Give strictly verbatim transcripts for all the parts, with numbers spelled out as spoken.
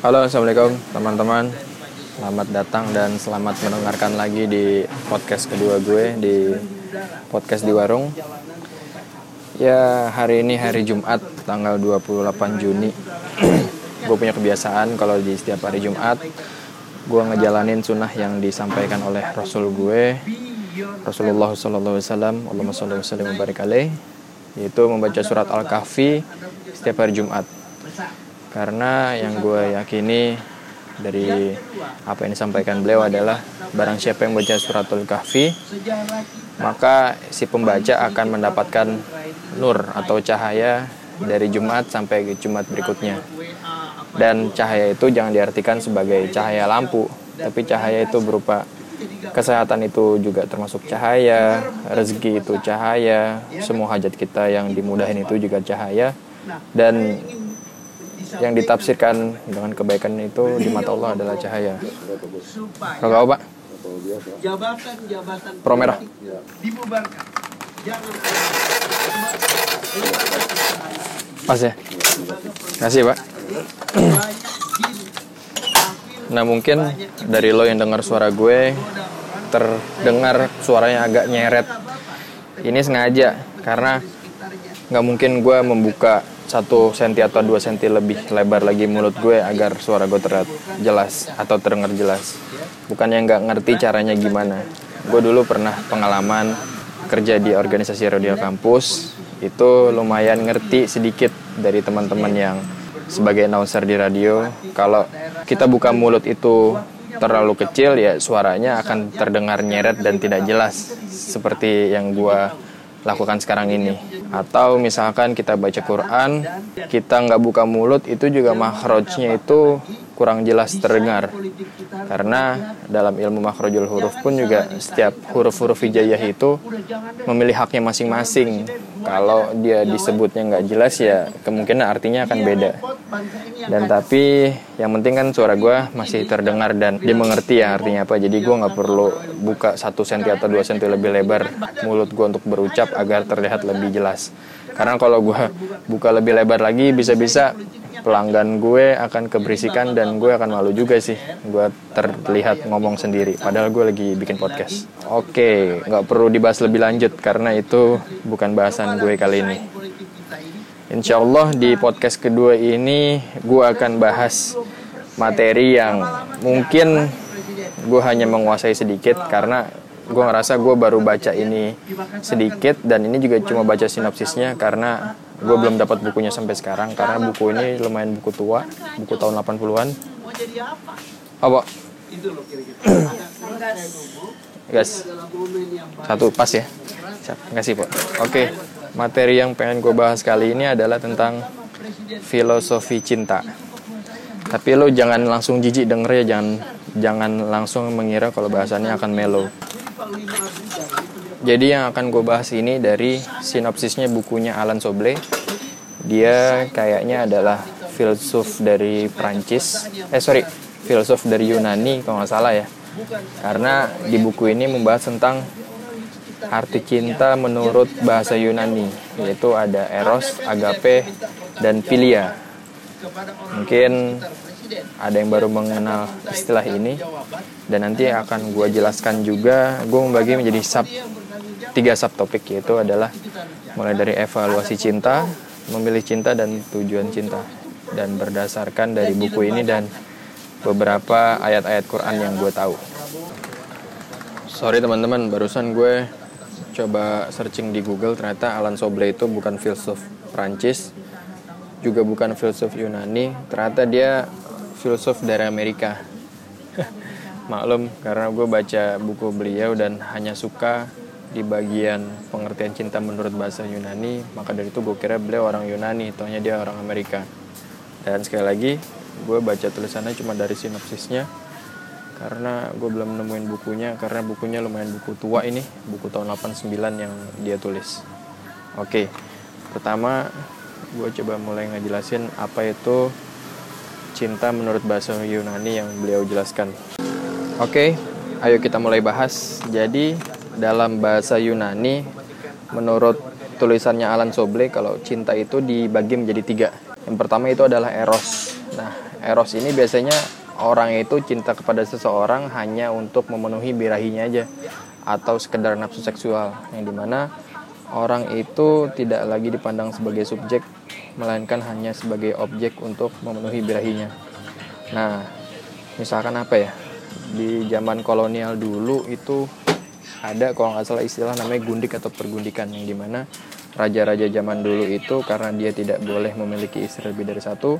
Halo, assalamualaikum teman-teman. Selamat datang dan selamat mendengarkan lagi di podcast kedua gue, di podcast di warung. Ya, hari ini hari Jumat, tanggal dua puluh delapan Juni. Gue punya kebiasaan kalau di setiap hari Jumat gue ngejalanin sunnah yang disampaikan oleh Rasul gue, Rasulullah sallallahu alaihi wasallam, Allahumma shalli wa sallim wa barik alaih, yaitu membaca surat Al-Kahfi setiap hari Jumat. Karena yang gue yakini dari apa yang disampaikan beliau adalah barang siapa yang baca suratul kahfi, maka si pembaca akan mendapatkan nur atau cahaya dari Jumat sampai ke Jumat berikutnya. Dan cahaya itu jangan diartikan sebagai cahaya lampu, tapi cahaya itu berupa kesehatan itu juga termasuk cahaya, rezeki itu cahaya, semua hajat kita yang dimudahin itu juga cahaya. Dan yang ditafsirkan dengan kebaikan itu di mata Allah adalah cahaya. Kalau Pak, jabatan-jabatan pro merah dibubarkan. Jangan pas ya. Kasih Pak. Nah, mungkin dari lo yang dengar suara gue, terdengar suaranya agak nyeret. Ini sengaja karena nggak mungkin gue membuka satu senti atau dua senti lebih lebar lagi mulut gue agar suara gue terlihat jelas atau terdengar jelas. Bukannya gak ngerti caranya gimana. Gue dulu pernah pengalaman kerja di organisasi radio kampus. Itu lumayan ngerti sedikit dari teman-teman yang sebagai announcer di radio. Kalau kita buka mulut itu terlalu kecil, ya suaranya akan terdengar nyeret dan tidak jelas. Seperti yang gue lakukan sekarang ini. Atau misalkan kita baca Quran, kita nggak buka mulut, itu juga makhrajnya itu kurang jelas terdengar. Karena dalam ilmu makhrajul huruf pun juga setiap huruf-huruf hijaiyah itu memilih haknya masing-masing. Kalau dia disebutnya nggak jelas, ya kemungkinan artinya akan beda. Dan tapi yang penting kan suara gue masih terdengar dan dia mengerti ya artinya apa. Jadi gue nggak perlu buka satu senti atau dua senti lebih lebar mulut gue untuk berucap agar terlihat lebih jelas. Karena kalau gue buka lebih lebar lagi, bisa-bisa pelanggan gue akan keberisikan dan gue akan malu juga sih. Gue terlihat ngomong sendiri, padahal gue lagi bikin podcast. Oke, gak perlu dibahas lebih lanjut karena itu bukan bahasan gue kali ini. Insya Allah di podcast kedua ini gue akan bahas materi yang mungkin gue hanya menguasai sedikit karena gue ngerasa gue baru baca ini sedikit dan ini juga cuma baca sinopsisnya karena gue belum dapat bukunya sampai sekarang karena buku ini lumayan buku tua, buku tahun delapan puluhan. Apa? Guys, satu pas ya. Makasih Pak. Oke, materi yang pengen gue bahas kali ini adalah tentang filosofi cinta. Tapi lo jangan langsung jijik denger ya, jangan jangan langsung mengira kalau bahasannya akan melo. Jadi yang akan gue bahas ini dari sinopsisnya bukunya Alan Soble. Dia kayaknya adalah filsuf dari Prancis. Eh sorry, filsuf dari Yunani kalau nggak salah ya. Karena di buku ini membahas tentang arti cinta menurut bahasa Yunani, yaitu ada Eros, Agape, dan Philia. Mungkin ada yang baru mengenal istilah ini dan nanti akan gue jelaskan juga. Gue membagi menjadi sub tiga sub topik, yaitu adalah mulai dari evaluasi cinta, memilih cinta, dan tujuan cinta, dan berdasarkan dari buku ini dan beberapa ayat-ayat Quran yang gue tahu. Sorry teman-teman, barusan gue coba searching di Google, ternyata Alan Soble itu bukan filsuf Prancis, juga bukan filsuf Yunani, ternyata dia filsuf dari Amerika. Maklum, karena gue baca buku beliau dan hanya suka di bagian pengertian cinta menurut bahasa Yunani, maka dari itu gue kira beliau orang Yunani, taunya dia orang Amerika. Dan sekali lagi, gue baca tulisannya cuma dari sinopsisnya, karena gue belum nemuin bukunya, karena bukunya lumayan buku tua ini, buku tahun delapan puluh sembilan yang dia tulis. Oke, pertama gue coba mulai ngejelasin apa itu cinta menurut bahasa Yunani yang beliau jelaskan. Oke, ayo kita mulai bahas. Jadi dalam bahasa Yunani, menurut tulisannya Alan Soble, kalau cinta itu dibagi menjadi tiga. Yang pertama itu adalah eros. Nah, Eros ini biasanya orang itu cinta kepada seseorang hanya untuk memenuhi birahinya aja, atau sekedar nafsu seksual, yang dimana orang itu tidak lagi dipandang sebagai subjek, melainkan hanya sebagai objek untuk memenuhi birahinya. Nah, misalkan apa ya, di zaman kolonial dulu itu ada kalau nggak salah istilah namanya gundik atau pergundikan, yang dimana raja-raja zaman dulu itu karena dia tidak boleh memiliki istri lebih dari satu,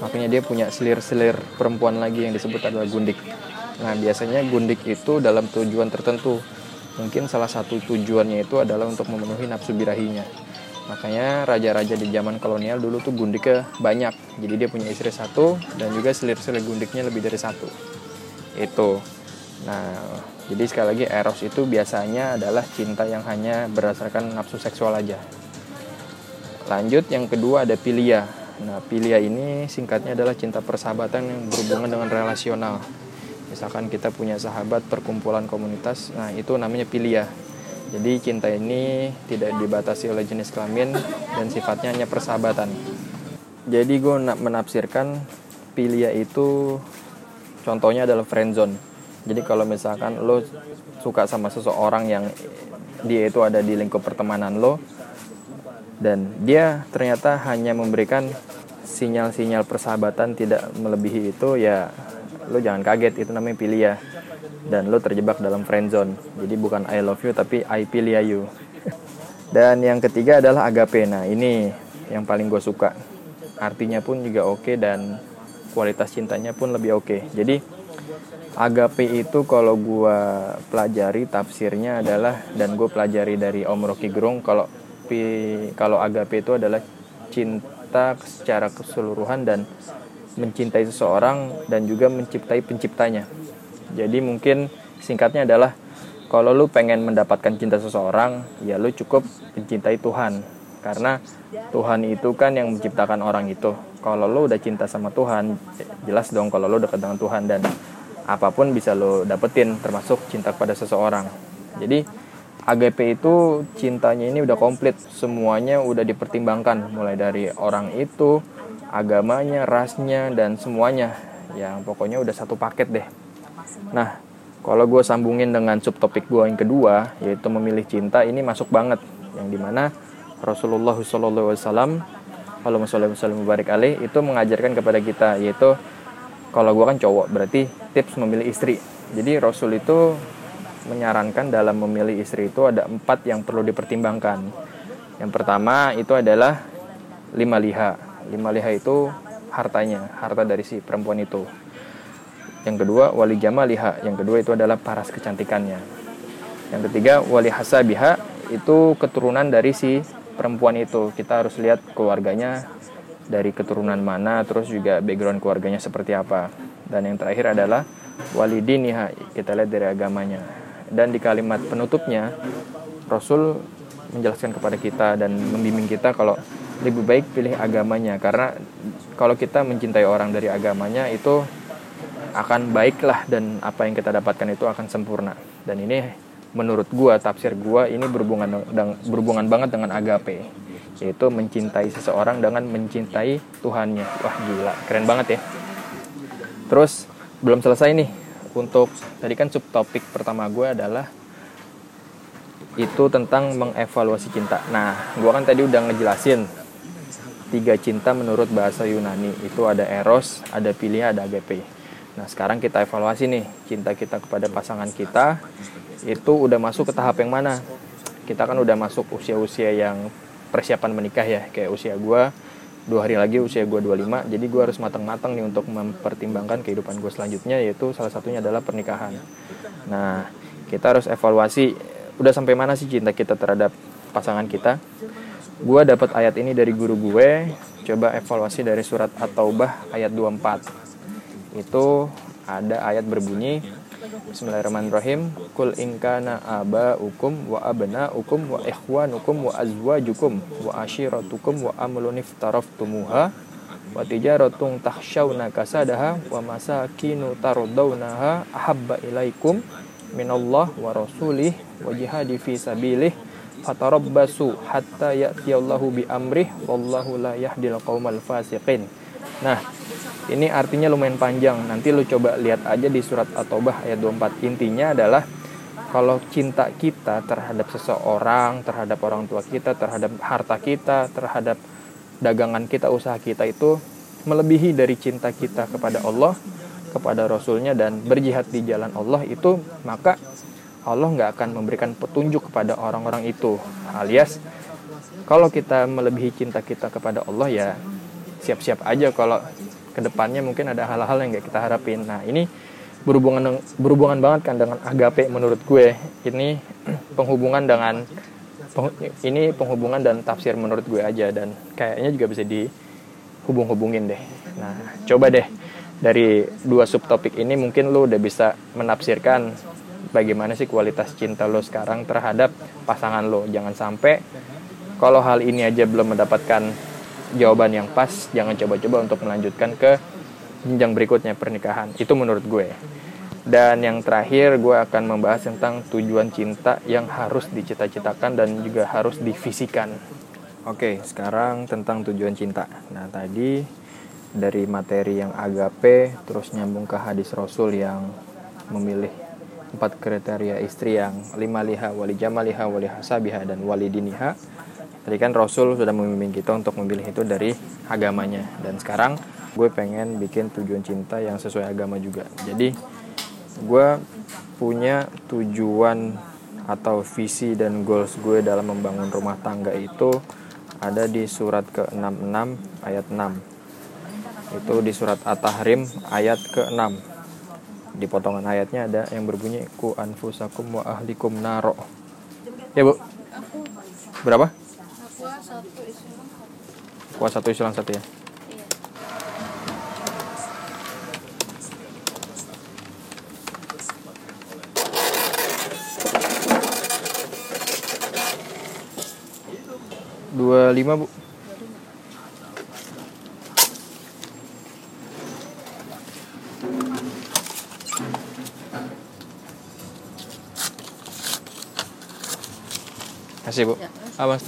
makanya dia punya selir-selir perempuan lagi yang disebut adalah gundik. Nah, biasanya gundik itu dalam tujuan tertentu, mungkin salah satu tujuannya itu adalah untuk memenuhi nafsu birahinya. Makanya raja-raja di zaman kolonial dulu tuh gundiknya banyak, jadi dia punya istri satu dan juga selir-selir gundiknya lebih dari satu itu. Nah, jadi sekali lagi eros itu biasanya adalah cinta yang hanya berdasarkan nafsu seksual aja. Lanjut yang kedua ada philia. Nah, philia ini singkatnya adalah cinta persahabatan yang berhubungan dengan relasional. Misalkan kita punya sahabat, perkumpulan, komunitas, nah itu namanya philia. Jadi cinta ini tidak dibatasi oleh jenis kelamin dan sifatnya hanya persahabatan. Jadi gue menafsirkan philia itu contohnya adalah friendzone. Jadi kalau misalkan lo suka sama seseorang yang dia itu ada di lingkup pertemanan lo, dan dia ternyata hanya memberikan sinyal-sinyal persahabatan tidak melebihi itu, ya lo jangan kaget, itu namanya philia. Dan lo terjebak dalam friendzone. Jadi bukan I love you tapi I philia you. Dan yang ketiga adalah agape. Nah, ini yang paling gue suka. Artinya pun juga oke, dan kualitas cintanya pun lebih oke. Jadi agape itu kalau gue pelajari tafsirnya adalah, dan gue pelajari dari Om Rocky Gerung, kalau kalau agape itu adalah cinta secara keseluruhan dan mencintai seseorang dan juga mencintai penciptanya. Jadi mungkin singkatnya adalah kalau lu pengen mendapatkan cinta seseorang, ya lu cukup mencintai Tuhan, karena Tuhan itu kan yang menciptakan orang itu. Kalau lu udah cinta sama Tuhan, jelas dong kalau lu dekat dengan Tuhan, dan apapun bisa lo dapetin, termasuk cinta kepada seseorang. Jadi agape itu cintanya ini udah komplit, semuanya udah dipertimbangkan, mulai dari orang itu, agamanya, rasnya, dan semuanya. Yang pokoknya udah satu paket deh. Nah, kalau gue sambungin dengan subtopik gue yang kedua, yaitu memilih cinta, ini masuk banget. Yang dimana Rasulullah Sallallahu Alaihi Wasallam, Allahumma sholli wa sallim wa barik alaih, itu mengajarkan kepada kita, yaitu kalau gue kan cowok, berarti tips memilih istri. Jadi Rasul itu menyarankan dalam memilih istri itu ada empat yang perlu dipertimbangkan. Yang pertama itu adalah lima liha. Lima liha itu hartanya, harta dari si perempuan itu. Yang kedua wali jama liha. Yang kedua itu adalah paras kecantikannya. Yang ketiga wali hasabiha, itu keturunan dari si perempuan itu. Kita harus lihat keluarganya dari keturunan mana, terus juga background keluarganya seperti apa. Dan yang terakhir adalah walidiniha, kita lihat dari agamanya. Dan di kalimat penutupnya Rasul menjelaskan kepada kita dan membimbing kita kalau lebih baik pilih agamanya, karena kalau kita mencintai orang dari agamanya itu akan baiklah, dan apa yang kita dapatkan itu akan sempurna. Dan ini menurut gua, tafsir gua ini berhubungan berhubungan banget dengan agape, yaitu mencintai seseorang dengan mencintai Tuhannya. Wah, gila, keren banget ya. Terus belum selesai nih, untuk tadi kan subtopik pertama gue adalah itu tentang mengevaluasi cinta. Nah, gue kan tadi udah ngejelasin tiga cinta menurut bahasa Yunani, itu ada eros, ada philia, ada agape. Nah, sekarang kita evaluasi nih cinta kita kepada pasangan kita itu udah masuk ke tahap yang mana. Kita kan udah masuk usia-usia yang persiapan menikah ya, kayak usia gue dua hari lagi usia gue dua puluh lima, jadi gue harus matang-matang nih untuk mempertimbangkan kehidupan gue selanjutnya, yaitu salah satunya adalah pernikahan. Nah, kita harus evaluasi udah sampai mana sih cinta kita terhadap pasangan kita. Gue dapat ayat ini dari guru gue, coba evaluasi dari surat At-Taubah ayat dua puluh empat, itu ada ayat berbunyi Bismillahirrahmanirrahim. Kul in kana aba'ukum wa abna'ukum wa ikhwanukum wa azwajukum wa ashiratukum wa amlun iftaraftumuha wa tijaratun takhshawna kasadaha wa masakinu tardawnaha ahabba ilaikum minallah wa rasulih wa jihadi fi sabilih fatarabbasu hatta ya'tiyallahu bi amrih wallahu la yahdil qaumal fasiqin. Nah, Ini artinya lumayan panjang, nanti lu coba lihat aja di surat At-Taubah ayat dua puluh empat. Intinya adalah kalau cinta kita terhadap seseorang, terhadap orang tua kita, terhadap harta kita, terhadap dagangan kita, usaha kita itu melebihi dari cinta kita kepada Allah, kepada Rasulnya, dan berjihad di jalan Allah itu, maka Allah gak akan memberikan petunjuk kepada orang-orang itu. Alias kalau kita melebihi cinta kita kepada Allah, ya siap-siap aja kalau kedepannya mungkin ada hal-hal yang gak kita harapin. Nah ini berhubungan berhubungan banget kan dengan agape menurut gue. Ini penghubungan dengan peng, ini penghubungan dan tafsir menurut gue aja, dan kayaknya juga bisa dihubung-hubungin deh. Nah coba deh dari dua subtopik ini mungkin lo udah bisa menafsirkan bagaimana sih kualitas cinta lo sekarang terhadap pasangan lo. Jangan sampai kalau hal ini aja belum mendapatkan jawaban yang pas, jangan coba-coba untuk melanjutkan ke jenjang berikutnya, pernikahan. Itu menurut gue. Dan yang terakhir gue akan membahas tentang tujuan cinta yang harus dicita-citakan dan juga harus divisikan. Oke, sekarang tentang tujuan cinta. Nah tadi dari materi yang agape, terus nyambung ke hadis Rasul yang memilih empat kriteria istri yang lima liha, wali jamaliha, wali hasabiha, dan wali diniha. Tadi kan Rasul sudah memimpin kita untuk memilih itu dari agamanya. Dan sekarang gue pengen bikin tujuan cinta yang sesuai agama juga. Jadi gue punya tujuan atau visi dan goals gue dalam membangun rumah tangga itu ada di surat ke enam puluh enam ayat enam. Itu di surat At-Tahrim ayat ke enam. Di potongan ayatnya ada yang berbunyi ku anfusakum wa ahlikum naro. Ya Bu. Berapa? Kuas satu isilang satu ya. dua puluh lima Bu. Terima kasih Bu. Ah, Mas.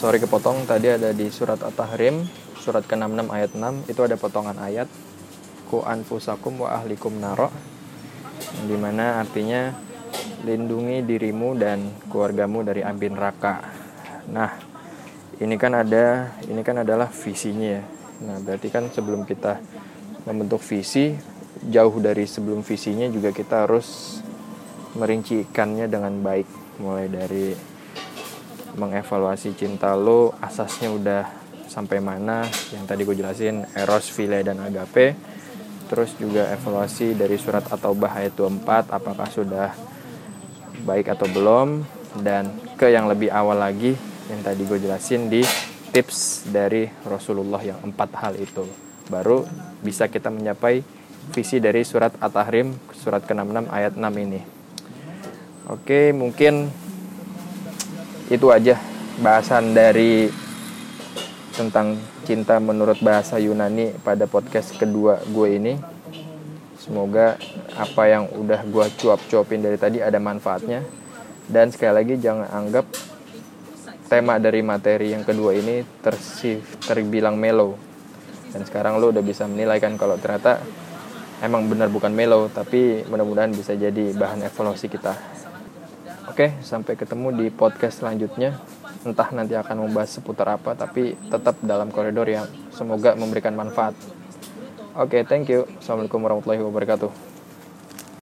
Sorry kepotong, tadi ada di surat At-Tahrim, surat ke enam puluh enam ayat enam, itu ada potongan ayat ku anfusakum wa ahlikum naro, di mana artinya lindungi dirimu dan keluargamu dari api neraka. Nah, ini kan ada, ini kan adalah visinya ya. Nah, berarti kan sebelum kita membentuk visi, jauh dari sebelum visinya juga kita harus merincikannya dengan baik. Mulai dari mengevaluasi cinta lo, asasnya udah sampai mana, yang tadi gue jelasin, Eros, Philia, dan Agape. Terus juga evaluasi dari surat At-Taubah ayat dua puluh empat, apakah sudah baik atau belum. Dan ke yang lebih awal lagi, yang tadi gue jelasin di tips dari Rasulullah yang empat hal itu. Baru bisa kita mencapai visi dari surat At-Tahrim, surat ke enam puluh enam ayat enam ini. Oke, mungkin itu aja bahasan dari tentang cinta menurut bahasa Yunani pada podcast kedua gue ini. Semoga apa yang udah gue cuap-cuapin dari tadi ada manfaatnya. Dan sekali lagi jangan anggap tema dari materi yang kedua ini tersif, terbilang mellow. Dan sekarang lo udah bisa menilai kan kalau ternyata emang benar bukan mellow, tapi mudah-mudahan bisa jadi bahan evaluasi kita. Oke, sampai ketemu di podcast selanjutnya. Entah nanti akan membahas seputar apa, tapi tetap dalam koridor yang semoga memberikan manfaat. Oke, thank you. Assalamualaikum warahmatullahi wabarakatuh.